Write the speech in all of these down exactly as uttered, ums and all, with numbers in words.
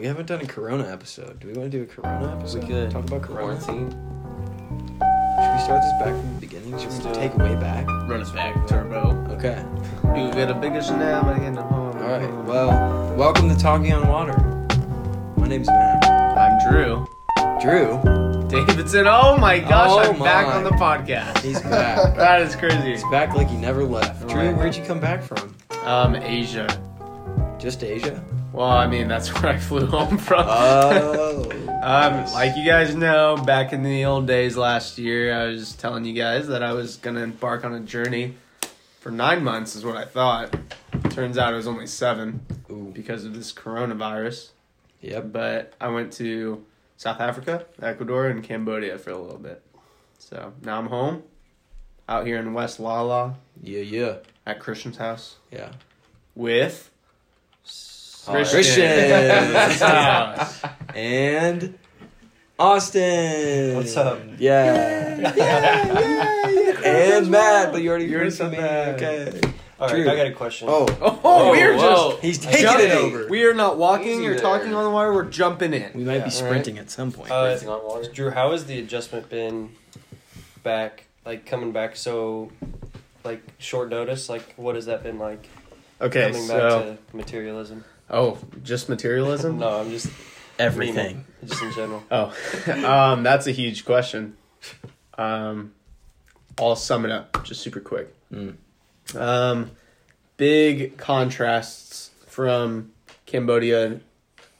We haven't done a Corona episode. Do we want to do a Corona episode? We could. Talk about Corona. Quarantine. Should we start this back from the beginning? Should Let's we take it way back? Run us back, Turbo. Okay. You get a bigger Chanel by the end of home. All right. Well, welcome to Talking on Water. My name's Matt. I'm Drew. Drew? Davidson, oh my gosh, oh I'm my. back on the podcast. He's back. That is crazy. He's back like he never left. Drew, where'd you come back from? Um, Asia. Just Asia? Well, I mean, that's where I flew home from. Oh. um, nice. Like you guys know, back in the old days last year, I was telling you guys that I was going to embark on a journey for nine months is what I thought. Turns out it was only seven Ooh. because of this coronavirus. Yep. But I went to South Africa, Ecuador, and Cambodia for a little bit. So now I'm home, out here in West Lala. Yeah, yeah. At Christian's house. Yeah. With Christian. Christian's house. And Austin. What's up? Yeah. Yeah, yeah, yeah. yeah. And Matt, but you already heard from me. Okay. All right, Drew. I got a question. Oh, oh, oh we're just—he's taking it over. We are not walking or talking on the wire. We're jumping in. We might yeah, be sprinting right. at some point. Uh, it's not water. Drew, how has the adjustment been? Back, like coming back so, like short notice. Like, what has that been like? Okay, coming so back to materialism. Oh, just materialism? No, I'm just everything, mean, just in general. Oh, um, that's a huge question. Um, I'll sum it up just super quick. Mm. Um, big contrasts from Cambodia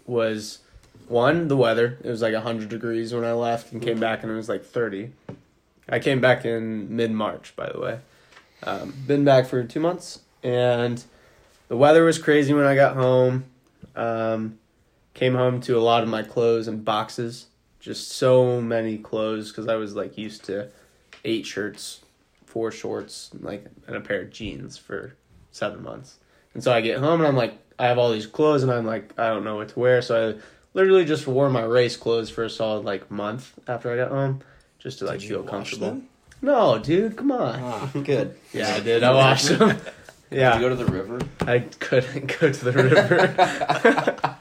was, one, the weather. It was like one hundred degrees when I left and came back and it was like thirty. I came back in mid-March, by the way. Um, been back for two months and the weather was crazy when I got home. Um, came home to a lot of my clothes and boxes. Just so many clothes because I was like used to eight shirts, four shorts, like, and a pair of jeans for seven months. And so I get home and I'm like, I have all these clothes and I'm like, I don't know what to wear. So I literally just wore my race clothes for a solid, like, month after I got home just to, like, feel comfortable. Them? No, dude, come on. Ah, good. Yeah, I did. I washed them. Yeah. Did you go to the river? I couldn't go to the river.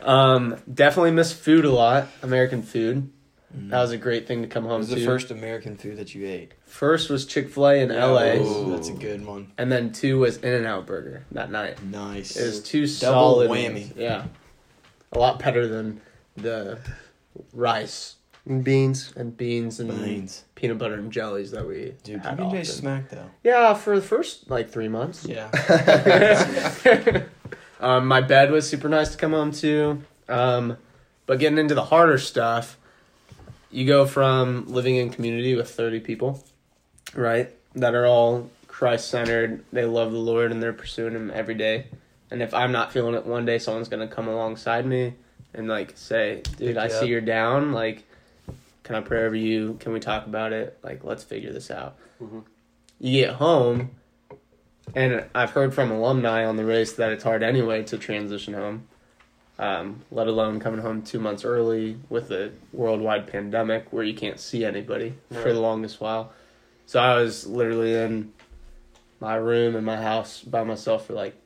um, definitely missed food a lot, American food. That was a great thing to come home to. What was the to. first American food that you ate? First was Chick-fil-A in L A. Oh, that's a good one. And then two was In-N-Out Burger that night. Nice. It was two Double solid. Whammy. Ones. Yeah. A lot better than the rice and beans and beans and beans. peanut butter and jellies that we Dude, had often. Dude, you smack though. Yeah, for the first like three months. Yeah. um, my bed was super nice to come home to. Um, but getting into the harder stuff, you go from living in community with thirty people, right, that are all Christ-centered. They love the Lord, and they're pursuing him every day. And if I'm not feeling it one day, someone's going to come alongside me and, like, say, dude, I see you're down. Like, can I pray over you? Can we talk about it? Like, let's figure this out. Mm-hmm. You get home, and I've heard from alumni on the race that it's hard anyway to transition home. Um, let alone coming home two months early with a worldwide pandemic where you can't see anybody right. for the longest while. So I was literally in my room in my house by myself for like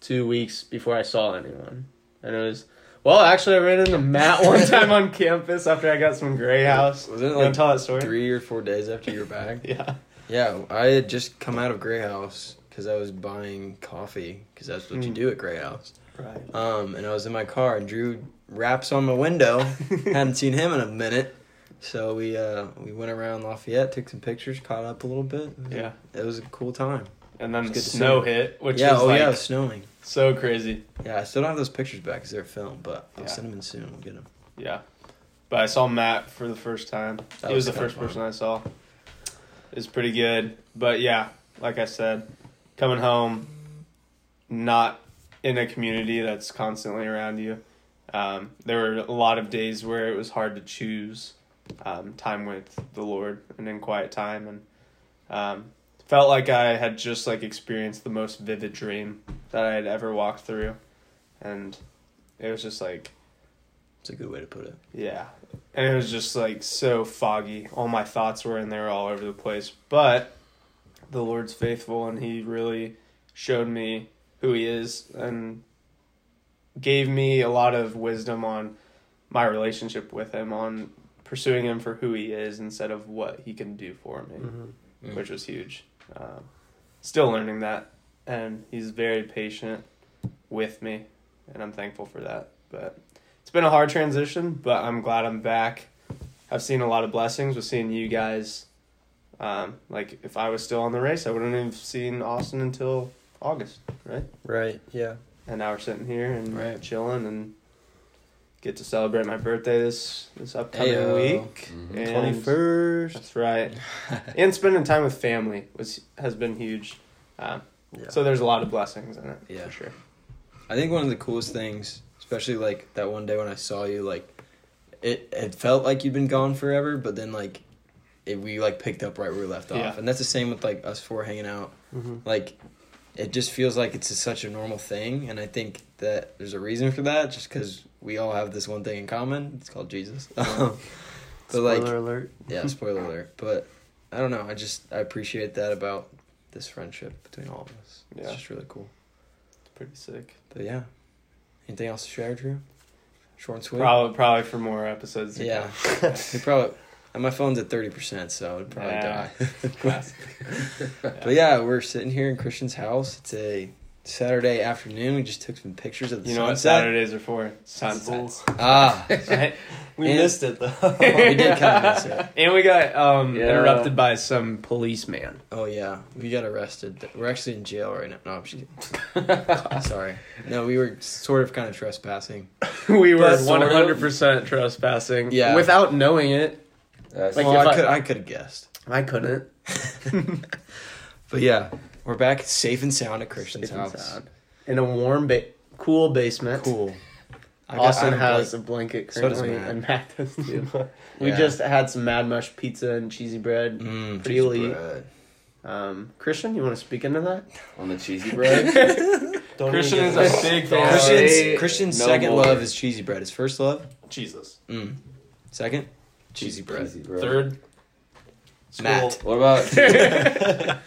two weeks before I saw anyone. And it was, well, actually I ran into Matt one time on campus after I got some gray house. Was it like tell that story? three or four days after you were back? Yeah. Yeah, I had just come out of gray house because I was buying coffee because that's what mm. you do at gray house. Right. Um, and I was in my car, and Drew raps on my window. Hadn't seen him in a minute, so we uh, we went around Lafayette, took some pictures, caught up a little bit. It was, yeah, it was a cool time. And then the snow hit, which yeah, is oh like, yeah, it was snowing, so crazy. Yeah, I still don't have those pictures back because they're filmed, but I'll yeah. send them in soon. We'll get them. Yeah, but I saw Matt for the first time. That he was, was the first fun. person I saw. It was pretty good, but yeah, like I said, coming home, not in a community that's constantly around you. Um, there were a lot of days where it was hard to choose um, time with the Lord and in quiet time. And um, felt like I had just like experienced the most vivid dream that I had ever walked through. And it was just like... It's a good way to put it. Yeah. And it was just like so foggy. All my thoughts were in there all over the place. But the Lord's faithful and he really showed me who he is and gave me a lot of wisdom on my relationship with him, on pursuing him for who he is instead of what he can do for me, mm-hmm. which was huge. Um, still learning that, and he's very patient with me, and I'm thankful for that. But it's been a hard transition, but I'm glad I'm back. I've seen a lot of blessings with seeing you guys. Um, like, if I was still on the race, I wouldn't have seen Austin until August, right? Right, yeah. And now we're sitting here and right. chilling and get to celebrate my birthday this, this upcoming Ayo. week. Mm-hmm. twenty-first. That's right. And spending time with family was has been huge. Um, yeah. So there's a lot of blessings in it, yeah. for sure. I think one of the coolest things, especially, like, that one day when I saw you, like, it, it felt like you'd been gone forever, but then, like, it, we, like, picked up right where we left off. Yeah. And that's the same with, like, us four hanging out. Mm-hmm. Like, it just feels like it's just such a normal thing, and I think that there's a reason for that, just because we all have this one thing in common. It's called Jesus. Yeah. But spoiler like, alert. Yeah, spoiler alert. But I don't know. I just I appreciate that about this friendship between all of us. Yeah. It's just really cool. It's pretty sick. But, yeah. Anything else to share, Drew? Short and sweet? Probably, probably for more episodes. Yeah. We probably... And my phone's at thirty percent, so it'd probably yeah. die. Classic. Yeah. But yeah, we're sitting here in Christian's house. It's a Saturday afternoon. We just took some pictures of the sunset. You know sunset. What Saturdays are for? Sunsets. Ah. Right? We and missed it, though. We did kind of miss it. And we got um, yeah. interrupted by some policeman. Oh, yeah. We got arrested. We're actually in jail right now. No, I'm just kidding. Sorry. No, we were sort of kind of trespassing. We were one hundred percent trespassing. Yeah. Without knowing it. Uh, like well, I could, I, I could have guessed. I couldn't. But yeah, we're back safe and sound at Christian's safe house. Sound. In a warm, ba- cool basement. Cool. Austin has like, a blanket currently, so and Matt does too. We yeah. just had some Mad Mush pizza and cheesy bread. Mm, Pretty elite. Bread. Um, Christian, you want to speak into that? On the cheesy bread? Don't Christian is a big fan. Christian's, Christian's no second more. love is cheesy bread. His first love? Jesus. Mm. Second? Cheesy bread. Cheesy bread. Third, school. Matt. What about?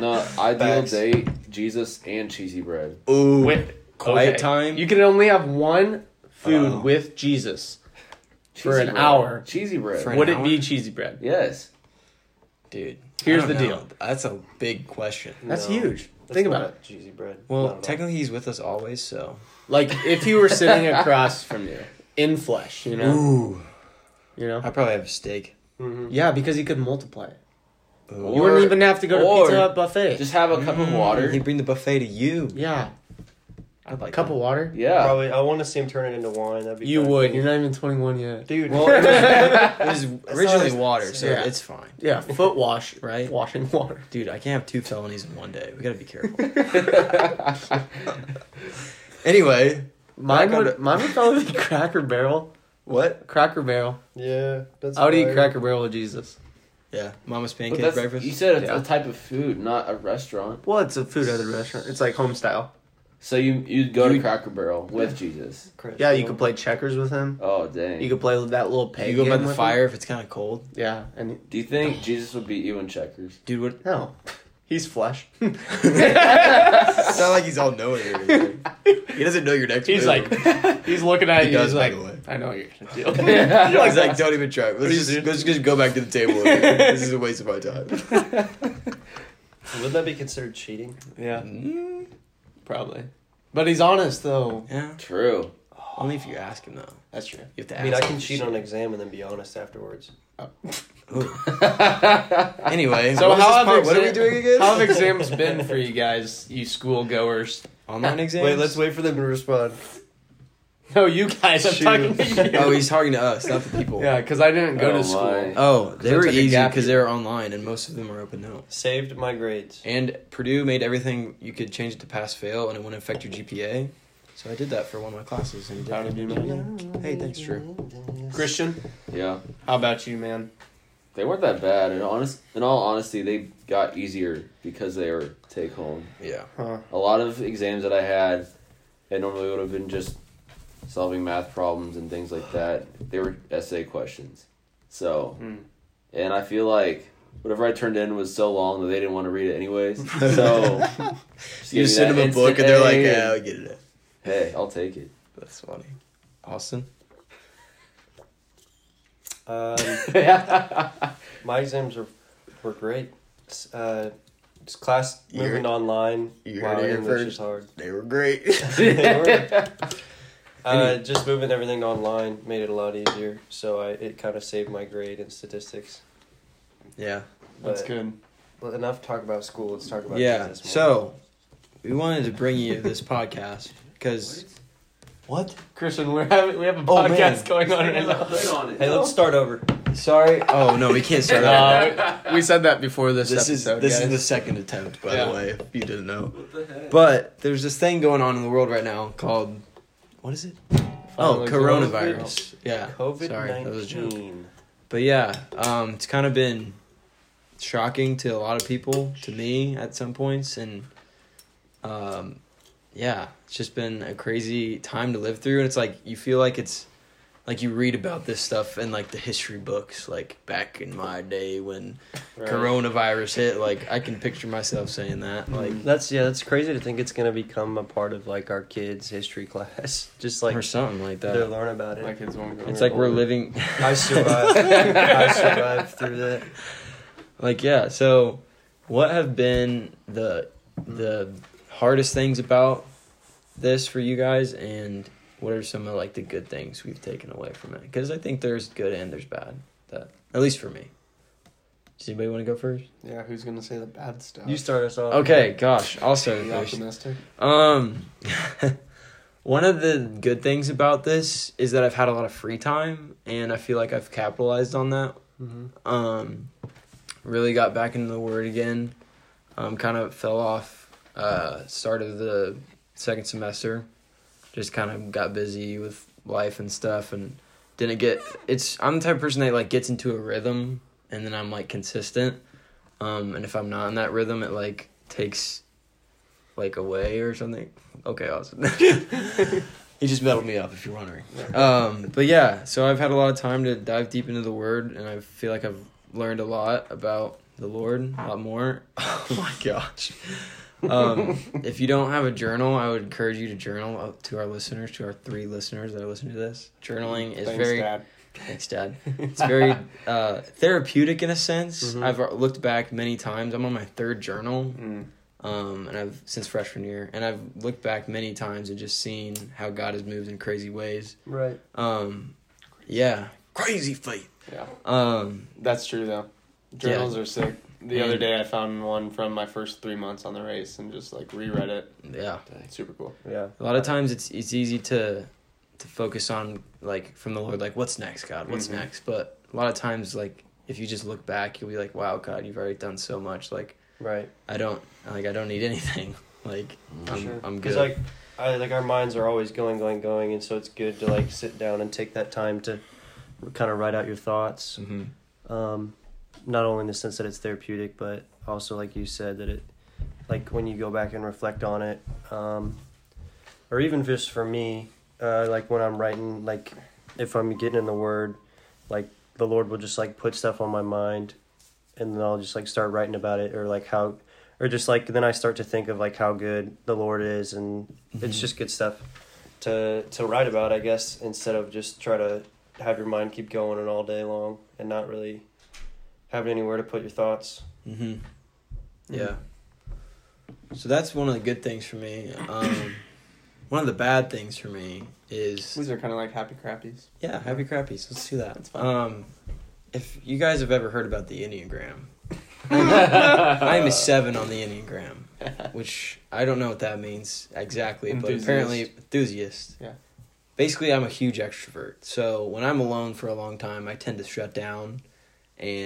No, ideal Facts. date: Jesus and cheesy bread. Ooh, with quiet okay. time. You can only have one food oh. with Jesus cheesy for an bread. hour. Cheesy bread. Would it hour? be cheesy bread? Yes, dude. Here's the know. deal. That's a big question. No, that's huge. That's Think about it. Cheesy bread. Well, technically, he's with us always. So, like, if he were sitting across from you in flesh, you know. Ooh. You know? I probably have a steak. Mm-hmm. Yeah, because he could multiply it. Or, you wouldn't even have to go to Pizza Hut buffet. Just have a cup mm. of water. He'd bring the buffet to you. Yeah. I'd like a cup that. of water? Yeah. Probably. I want to see him turn it into wine. That'd be you fun. would. You're not even twenty-one yet. Dude. Well, it was, it was originally water, so yeah. it's fine. Yeah, foot wash, right? Washing water. Dude, I can't have two felonies in one day. We got to be careful. Anyway. Mine would, to- mine would probably be Cracker Barrel. What? Cracker Barrel. Yeah. That's I would eat Cracker Barrel with Jesus. Yeah. Mama's pancake breakfast. You said it's yeah. a type of food, not a restaurant. Well, it's a food at a restaurant. It's like home style. So you, you'd go you, to Cracker Barrel with yeah. Jesus. Christ. Yeah, you could play checkers with him. Oh, dang. You could play that little peg. You go by the fire him. if it's kind of cold. Yeah. And do you think Jesus would beat you in checkers? Dude, what? No. He's flesh. It's not like he's all knowing or anything. He doesn't know your next He's move. Like, he's looking at he you. He does like, away. I know what you're going to do. You're like, he's like, don't even try. Let's just, let's just go back to the table. This is a waste of my time. Would that be considered cheating? Yeah. Mm, probably. But he's honest, though. Yeah. True. Oh. Only if you ask him, though. That's true. You have to ask I mean, I can cheat on an exam and then be honest afterwards. Oh. Anyway, so what, how have exa- what are we doing again? How have exams been for you guys, you school goers? Online exams? Wait, let's wait for them to respond. No, you guys. I'm talking to you. Oh, he's talking to us, not the people. Yeah, because I didn't go oh, to school. My. Oh, they were easy because they were online, and most of them were open note. Saved my grades. And Purdue made everything you could change it to pass fail, and it wouldn't affect your G P A. So I did that for one of my classes. And how did you know? Hey, thanks, Drew. Christian? Yeah. How about you, man? They weren't that bad. In honest, in all honesty, they got easier because they were take home. Yeah. Huh. A lot of exams that I had, they normally would have been just solving math problems and things like that. They were essay questions. So, mm. and I feel like whatever I turned in was so long that they didn't want to read it anyways. So, just you just send them a book and they're like, yeah, I'll get it. Hey, I'll take it. That's funny. Austin? Um, my exams were, were great. Uh, just class moving you're, online. You wow, heard it English first. Is hard. They were great. They were. Uh, just moving everything online made it a lot easier. So I it kind of saved my grade in statistics. Yeah, but that's good. Well, enough talk about school. Let's talk about yeah. business more. So we wanted to bring you this podcast because. What? Christian, we're having, we have a podcast oh, going on right now. Hey, let's start over. Sorry. Oh, no, we can't start over. No, we said that before this, this episode, is, This guys. is the second attempt, by yeah. the way, if you didn't know. What the heck? But there's this thing going on in the world right now called, what is it? Oh, coronavirus. Yeah. COVID nineteen. Sorry, that was a joke. But yeah, um, it's kind of been shocking to a lot of people, to me at some points, and um, yeah. It's just been a crazy time to live through, and it's like you feel like it's like you read about this stuff in like the history books, like back in my day when right. coronavirus hit. Like I can picture myself saying that. Like that's yeah, that's crazy to think it's gonna become a part of like our kids' history class, just like or something like that. They learn about it. My kids won't go it's like older. We're living. I survived. I survived through that. Like yeah, so what have been the the hardest things about this for you guys, and what are some of like the good things we've taken away from it? Because I think there's good and there's bad. That at least for me. Does anybody want to go first? Yeah, who's gonna say the bad stuff? You start us off. Okay, right? Gosh, I'll start first. Optimistic. Um, one of the good things about this is that I've had a lot of free time, and I feel like I've capitalized on that. Mm-hmm. Um, really got back into the word again. Um, kind of fell off. Uh, started the. Second semester, just kind of got busy with life and stuff, and didn't get it's I'm the type of person that like gets into a rhythm, and then I'm like consistent, um and if I'm not in that rhythm, it like takes like away or something. Okay, awesome. He just meddled me up if you're wondering. Um but yeah, so I've had a lot of time to dive deep into the word, and I feel like I've learned a lot about the Lord, a lot more. Oh my gosh. um, if you don't have a journal, I would encourage you to journal. To our listeners, to our three listeners that are listening to this, journaling is thanks, very Dad. Thanks, Dad. It's very uh, therapeutic in a sense. Mm-hmm. I've looked back many times. I'm on my third journal, mm. um, and I've since freshman year, and I've looked back many times and just seen how God has moved in crazy ways. Right. Um, crazy. Yeah. Crazy faith. Yeah. Um, that's true though. Journals yeah. are sick. The other day I found one from my first three months on the race and just like reread it. Yeah. Dang. Super cool. Yeah. A lot of times it's it's easy to to focus on like from the Lord, like what's next, God? What's mm-hmm. next? But a lot of times like if you just look back, you'll be like, wow, God, you've already done so much. Like right. I don't like I don't need anything. Like For I'm sure. I'm good. 'Cause like I like our minds are always going, going, going, and so it's good to like sit down and take that time to kind of write out your thoughts. Mm-hmm. Um Not only in the sense that it's therapeutic, but also, like you said, that it, like, when you go back and reflect on it, um, or even just for me, uh, like, when I'm writing, like, if I'm getting in the Word, like, the Lord will just, like, put stuff on my mind, and then I'll just, like, start writing about it, or, like, how, or just, like, then I start to think of, like, how good the Lord is, and mm-hmm. it's just good stuff to, to write about, I guess, instead of just try to have your mind keep going and all day long, and not really... having anywhere to put your thoughts. Mm-hmm. Yeah. So that's one of the good things for me. Um, one of the bad things for me is... These are kind of like happy crappies. Yeah, happy crappies. Let's do that. That's fine. Um, if you guys have ever heard about the Enneagram. I'm a seven on the Enneagram, which I don't know what that means exactly, enthusiast. But apparently enthusiast. Yeah. Basically, I'm a huge extrovert. So when I'm alone for a long time, I tend to shut down.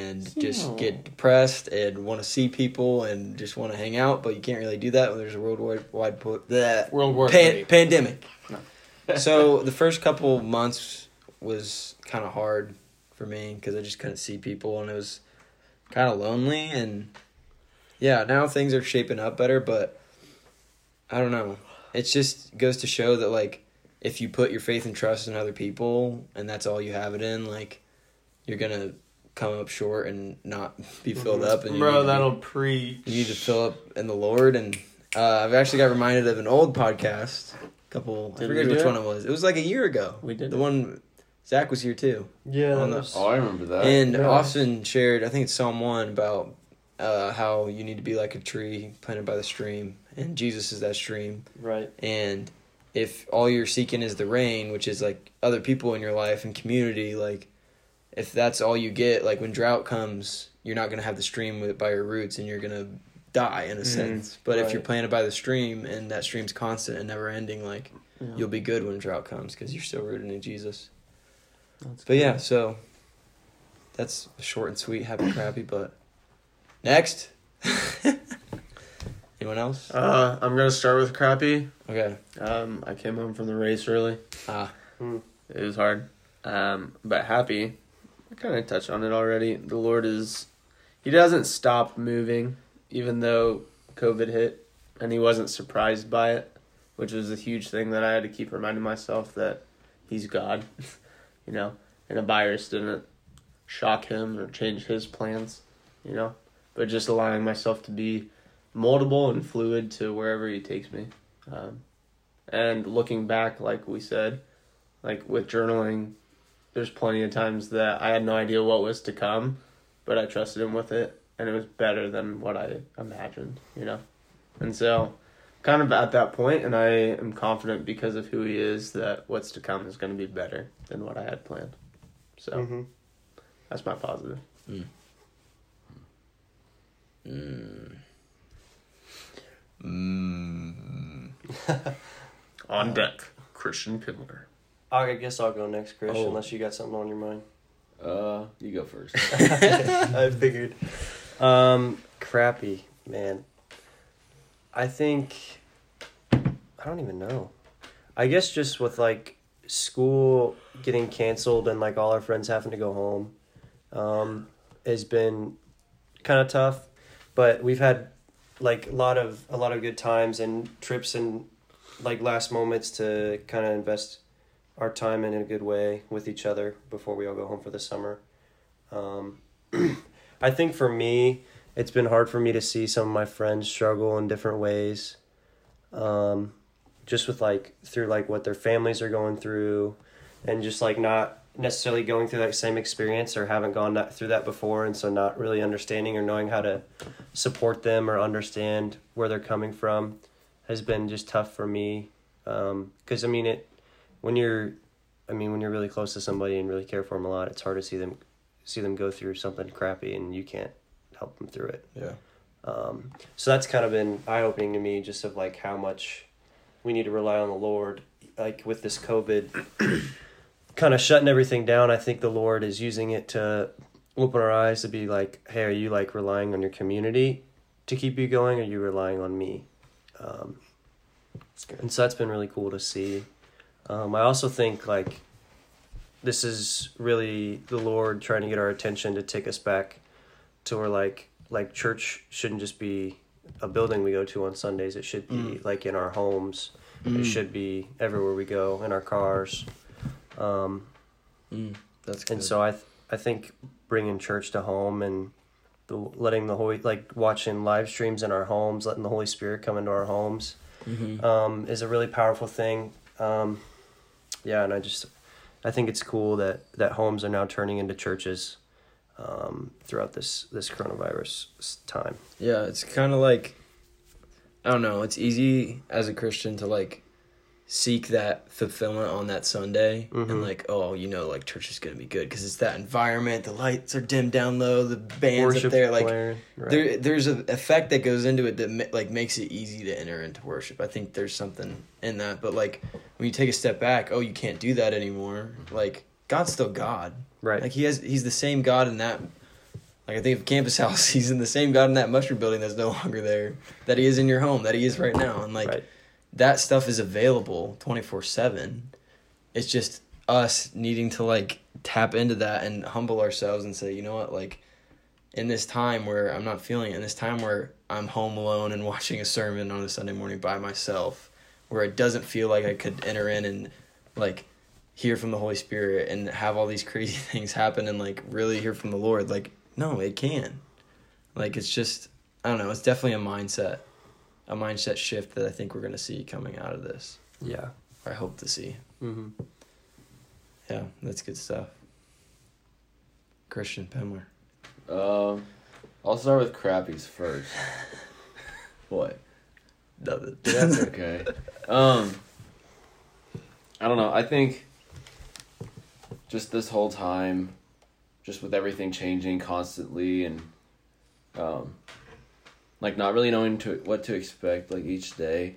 And just get depressed and want to see people and just want to hang out, but you can't really do that when there's a worldwide wide po- that World War pan- pandemic. No. So the first couple months was kind of hard for me because I just couldn't see people and it was kind of lonely. And yeah, now things are shaping up better, but I don't know. It just goes to show that like if you put your faith and trust in other people and that's all you have it in, like you're gonna come up short and not be filled up. And Bro, that'll be, preach. You need to fill up in the Lord. And uh, I've actually got reminded of an old podcast couple, did I forget which one it was. It was like a year ago. We did. The it. one, Zach was here too. Yeah. On the, oh, I remember that. And yeah. Austin shared, I think it's Psalm one, about uh, how you need to be like a tree planted by the stream. And Jesus is that stream. Right. And if all you're seeking is the rain, which is like other people in your life and community, like if that's all you get, like when drought comes, you're not going to have the stream with, by your roots, and you're going to die in a mm-hmm. sense. But right. if you're planted by the stream and that stream's constant and never ending, like yeah. you'll be good when drought comes because you're still rooted in Jesus. That's but cool. yeah, so that's short and sweet, happy crappy, but next. Anyone else? Uh, I'm going to start with crappy. Okay. Um, I came home from the race early. Ah. Mm. It was hard. Um, but happy, I kind of touched on it already. The Lord is, he doesn't stop moving, even though COVID hit, and he wasn't surprised by it, which was a huge thing that I had to keep reminding myself that he's God, you know, and a virus didn't shock him or change his plans, you know, but just allowing myself to be moldable and fluid to wherever he takes me. Um, and looking back, like we said, like with journaling, there's plenty of times that I had no idea what was to come, but I trusted him with it, and it was better than what I imagined, you know? And so kind of at that point, and I am confident because of who he is that what's to come is going to be better than what I had planned. So mm-hmm. that's my positive. Mm. Mm. Mm. On deck, Christian Pindler. I guess I'll go next, Chris, oh. unless you got something on your mind. Uh, you go first. I figured. Um, crappy, man. I think, I don't even know. I guess just with, like, school getting canceled and, like, all our friends having to go home um, has been kind of tough. But we've had like a lot of a lot of good times and trips and like last moments to kind of invest our time in a good way with each other before we all go home for the summer. Um, I think for me, it's been hard for me to see some of my friends struggle in different ways. Um, just with like through like what their families are going through and just like not necessarily going through that same experience or haven't gone that, through that before, and so not really understanding or knowing how to support them or understand where they're coming from has been just tough for me. Um, 'cause I mean it when you're I mean when you're really close to somebody and really care for them a lot, it's hard to see them see them go through something crappy and you can't help them through it. Yeah. Um, so that's kind of been eye-opening to me, just of like how much we need to rely on the Lord, like with this COVID kind of shutting everything down. I think the Lord is using it to open our eyes to be like, hey, are you like relying on your community to keep you going? Or are you relying on me? Um, and so that's been really cool to see. Um, I also think like this is really the Lord trying to get our attention to take us back to where like, like church shouldn't just be a building we go to on Sundays. It should be mm. like in our homes. Mm. It should be everywhere we go, in our cars. Um, mm, that's good. And so I, th- I think bringing church to home and the, letting the Holy, like watching live streams in our homes, letting the Holy Spirit come into our homes, mm-hmm. um, is a really powerful thing. Um, yeah. And I just, I think it's cool that, that homes are now turning into churches, um, throughout this, this coronavirus time. Yeah. It's kind of like, I don't know. It's easy as a Christian to like seek that fulfillment on that Sunday, mm-hmm. and like, oh, you know, like church is gonna be good because it's that environment. The lights are dimmed down low, the band's worship up there. Like, player, right. there, there's an effect that goes into it that like makes it easy to enter into worship. I think there's something in that, but like when you take a step back, oh, you can't do that anymore. Like God's still God, right? Like he has, he's the same God in that. Like I think of Campus House, he's in the same God in that mushroom building that's no longer there, that he is in your home, that he is right now, and like. Right. That stuff is available twenty-four seven. It's just us needing to, like, tap into that and humble ourselves and say, you know what, like, in this time where I'm not feeling it, in this time where I'm home alone and watching a sermon on a Sunday morning by myself, where it doesn't feel like I could enter in and, like, hear from the Holy Spirit and have all these crazy things happen and, like, really hear from the Lord. Like, no, it can. Like, it's just, I don't know, it's definitely a mindset. a mindset shift that I think we're going to see coming out of this. Yeah. or I hope to see. Mm-hmm. Yeah, that's good stuff. Christian Pemler. Um, I'll start with crappies first. What? Nothing. That's okay. Um, I don't know. I think just this whole time, just with everything changing constantly and, um, like not really knowing to, what to expect, like each day,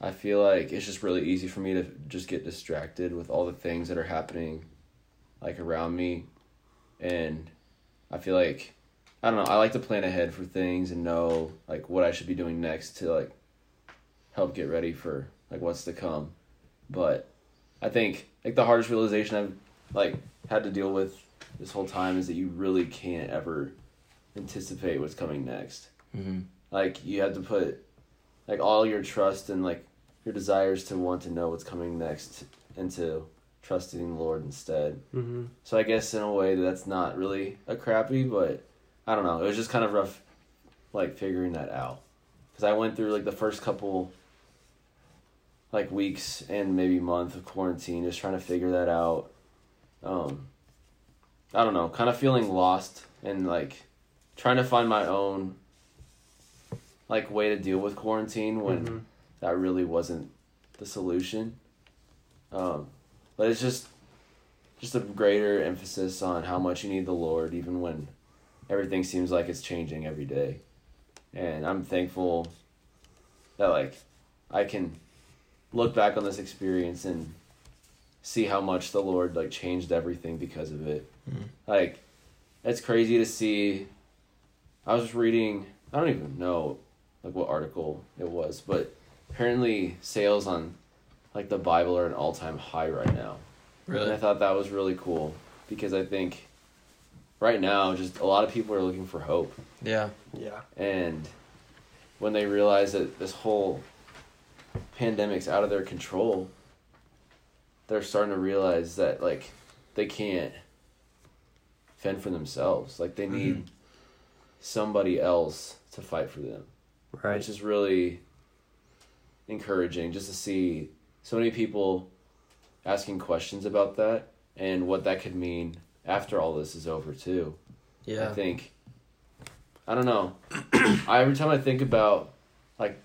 I feel like it's just really easy for me to just get distracted with all the things that are happening, like around me. And I feel like, I don't know, I like to plan ahead for things and know like what I should be doing next to like help get ready for like what's to come. But I think like the hardest realization I've like had to deal with this whole time is that you really can't ever anticipate what's coming next. Mm-hmm. Like you have to put like all your trust and like your desires to want to know what's coming next into trusting the Lord instead. Mm-hmm. So I guess in a way that's not really a crappy, but I don't know. It was just kind of rough, like, figuring that out. Because I went through, like, the first couple, like, weeks and maybe month of quarantine, just trying to figure that out. Um, I don't know, kind of feeling lost and, like, trying to find my own, like, way to deal with quarantine when mm-hmm. that really wasn't the solution. Um, but it's just, just a greater emphasis on how much you need the Lord, even when everything seems like it's changing every day. And I'm thankful that, like, I can look back on this experience and see how much the Lord, like, changed everything because of it. Mm-hmm. Like, it's crazy to see. I was reading, I don't even know, like, what article it was, but apparently sales on, like, the Bible are an all-time high right now. Really? And I thought that was really cool because I think right now, just a lot of people are looking for hope. Yeah. Yeah. And when they realize that this whole pandemic's out of their control, they're starting to realize that, like, they can't fend for themselves. Like, they need mm-hmm. somebody else to fight for them. Right. Which is really encouraging just to see so many people asking questions about that and what that could mean after all this is over, too. Yeah. I think, I don't know. I, every time I think about, like,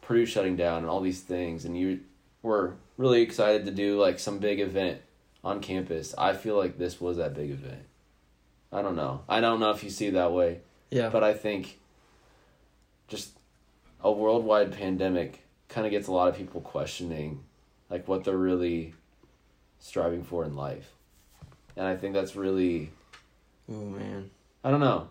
Purdue shutting down and all these things, and you were really excited to do, like, some big event on campus, I feel like this was that big event. I don't know. I don't know if you see it that way. Yeah. But I think just a worldwide pandemic kind of gets a lot of people questioning, like, what they're really striving for in life. And I think that's really, oh man, I don't know.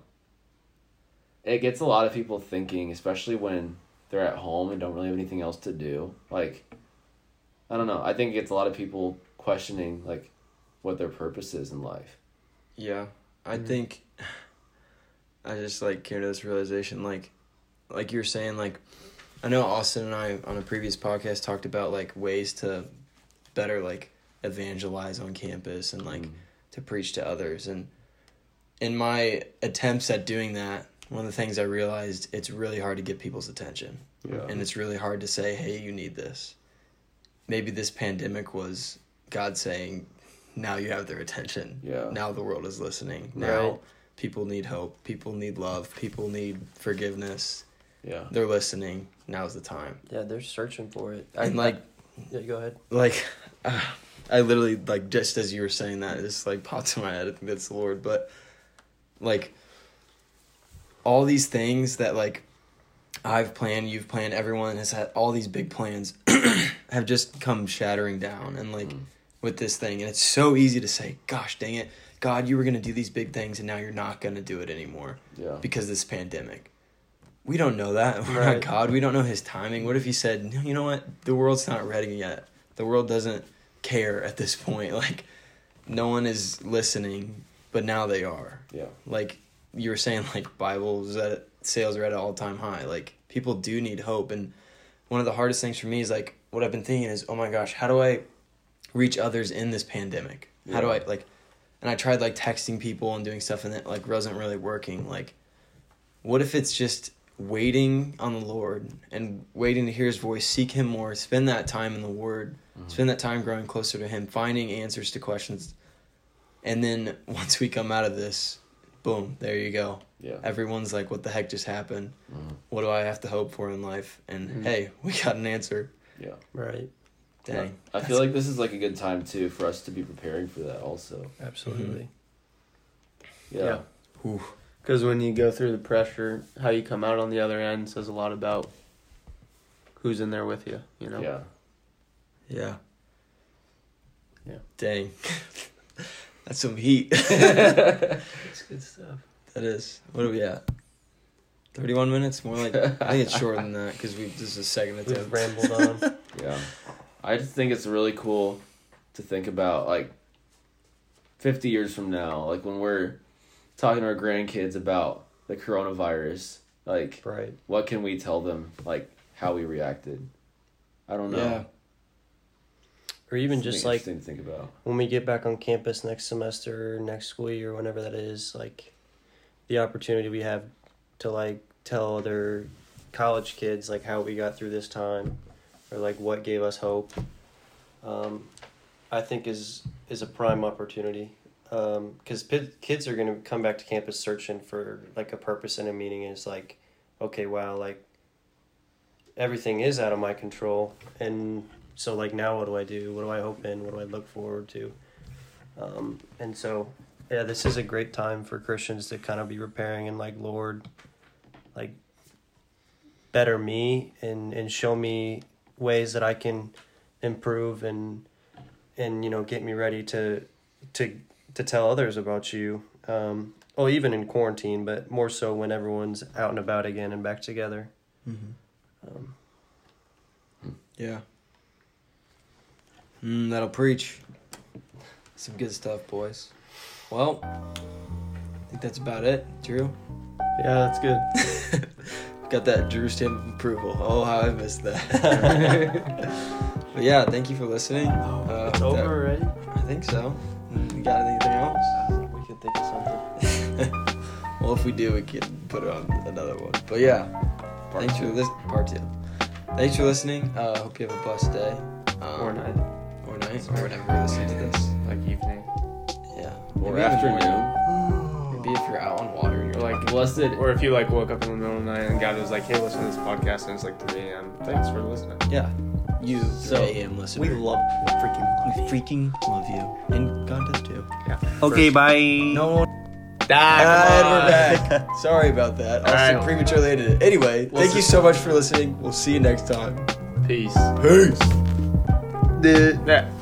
It gets a lot of people thinking, especially when they're at home and don't really have anything else to do. Like, I don't know. I think it gets a lot of people questioning, like, what their purpose is in life. Yeah. I mm-hmm. think I just, like, came to this realization, like, like you were saying, like, I know Austin and I on a previous podcast talked about, like, ways to better, like, evangelize on campus and, like, mm. to preach to others. And in my attempts at doing that, one of the things I realized, it's really hard to get people's attention. Yeah. And it's really hard to say, hey, you need this. Maybe this pandemic was God saying, now you have their attention. Yeah. Now the world is listening. Now right. people need hope. People need love. People need forgiveness. Yeah. They're listening. Now's the time. Yeah, they're searching for it. And, I, like... Yeah, go ahead. Like... Uh, I literally, like, just as you were saying that, it just, like, popped in my head. I think that's the Lord. But, like, all these things that, like, I've planned, you've planned, everyone has had, all these big plans have just come shattering down. And, like, mm. with this thing. And it's so easy to say, gosh, dang it. God, you were going to do these big things, and now you're not going to do it anymore. Yeah. Because of this pandemic. We don't know that. We're right. not God. We don't know his timing. What if he said, no, you know what? The world's not ready yet. The world doesn't care at this point, like, no one is listening, but now they are. Yeah. Like you were saying, like, Bibles at sales are at an all-time high. Like, people do need hope. And one of the hardest things for me is, like, what I've been thinking is, oh my gosh, how do I reach others in this pandemic? Yeah. How do I, like, and I tried, like, texting people and doing stuff, and it, like, wasn't really working. Like, what if it's just waiting on the Lord and waiting to hear his voice, seek him more, spend that time in the Word, Mm-hmm. Spend that time growing closer to him, finding answers to questions. And then once we come out of this, boom, there you go. Yeah. Everyone's like, what the heck just happened? Mm-hmm. What do I have to hope for in life? And mm-hmm. hey, we got an answer. Yeah. Right. Dang. Yeah. I feel like this is like a good time too for us to be preparing for that also. Absolutely. Mm-hmm. Yeah. yeah. Because when you go through the pressure, how you come out on the other end says a lot about who's in there with you, you know? Yeah. Yeah. Yeah. Dang. That's some heat. That's good stuff. That is. What are we at? thirty-one minutes? More like, I think it's shorter than that because we've just a second or two. We've rambled on. Yeah. I just think it's really cool to think about, like, fifty years from now, like, when we're talking to our grandkids about the coronavirus, like, right. what can we tell them, like, how we reacted? I don't know. Yeah. Or even it's just, like, to think about. When we get back on campus next semester, next school year, whenever that is, like, the opportunity we have to, like, tell other college kids, like, how we got through this time. Or like what gave us hope, um, I think is is a prime opportunity, because um, p- kids are gonna come back to campus searching for like a purpose and a meaning. And it's like, okay, wow, like everything is out of my control, and so like now what do I do? What do I hope in? What do I look forward to? Um, and so yeah, this is a great time for Christians to kind of be repairing and like, Lord, like better me and and show me ways that I can improve and, and, you know, get me ready to, to, to tell others about you. Um, oh, even in quarantine, but more so when everyone's out and about again and back together. Mm-hmm. Um, yeah. Mm, that'll preach. Some good stuff, boys. Well, I think that's about it. Drew? Yeah, that's good. Got that Drew stamp of approval. Oh, how I missed that. But yeah, thank you for listening. Uh, it's over that, already? I think so. You got anything else? We could think of something. Well, if we do, we can put it on another one. But yeah, part thanks two. for listening. Part two. Thanks for listening. I uh, hope you have a blessed day. Um, or night. Or night. Sorry. Or whenever you listen to this. Like evening. Yeah. Or maybe afternoon. Maybe if you're out on water. Like blessed, or if you like woke up in the middle of the night and God was like, "Hey, listen to this podcast," and it's like three a.m. Thanks for listening. Yeah, you three a.m. listener. We love, we freaking, we freaking love you, and God does too. Yeah. Okay, first. Bye. No, died. Died. We're back. Sorry about that. Also prematurely edited it. Anyway, we'll thank you so much for listening. We'll see you next time. Peace. Peace. Peace. Yeah.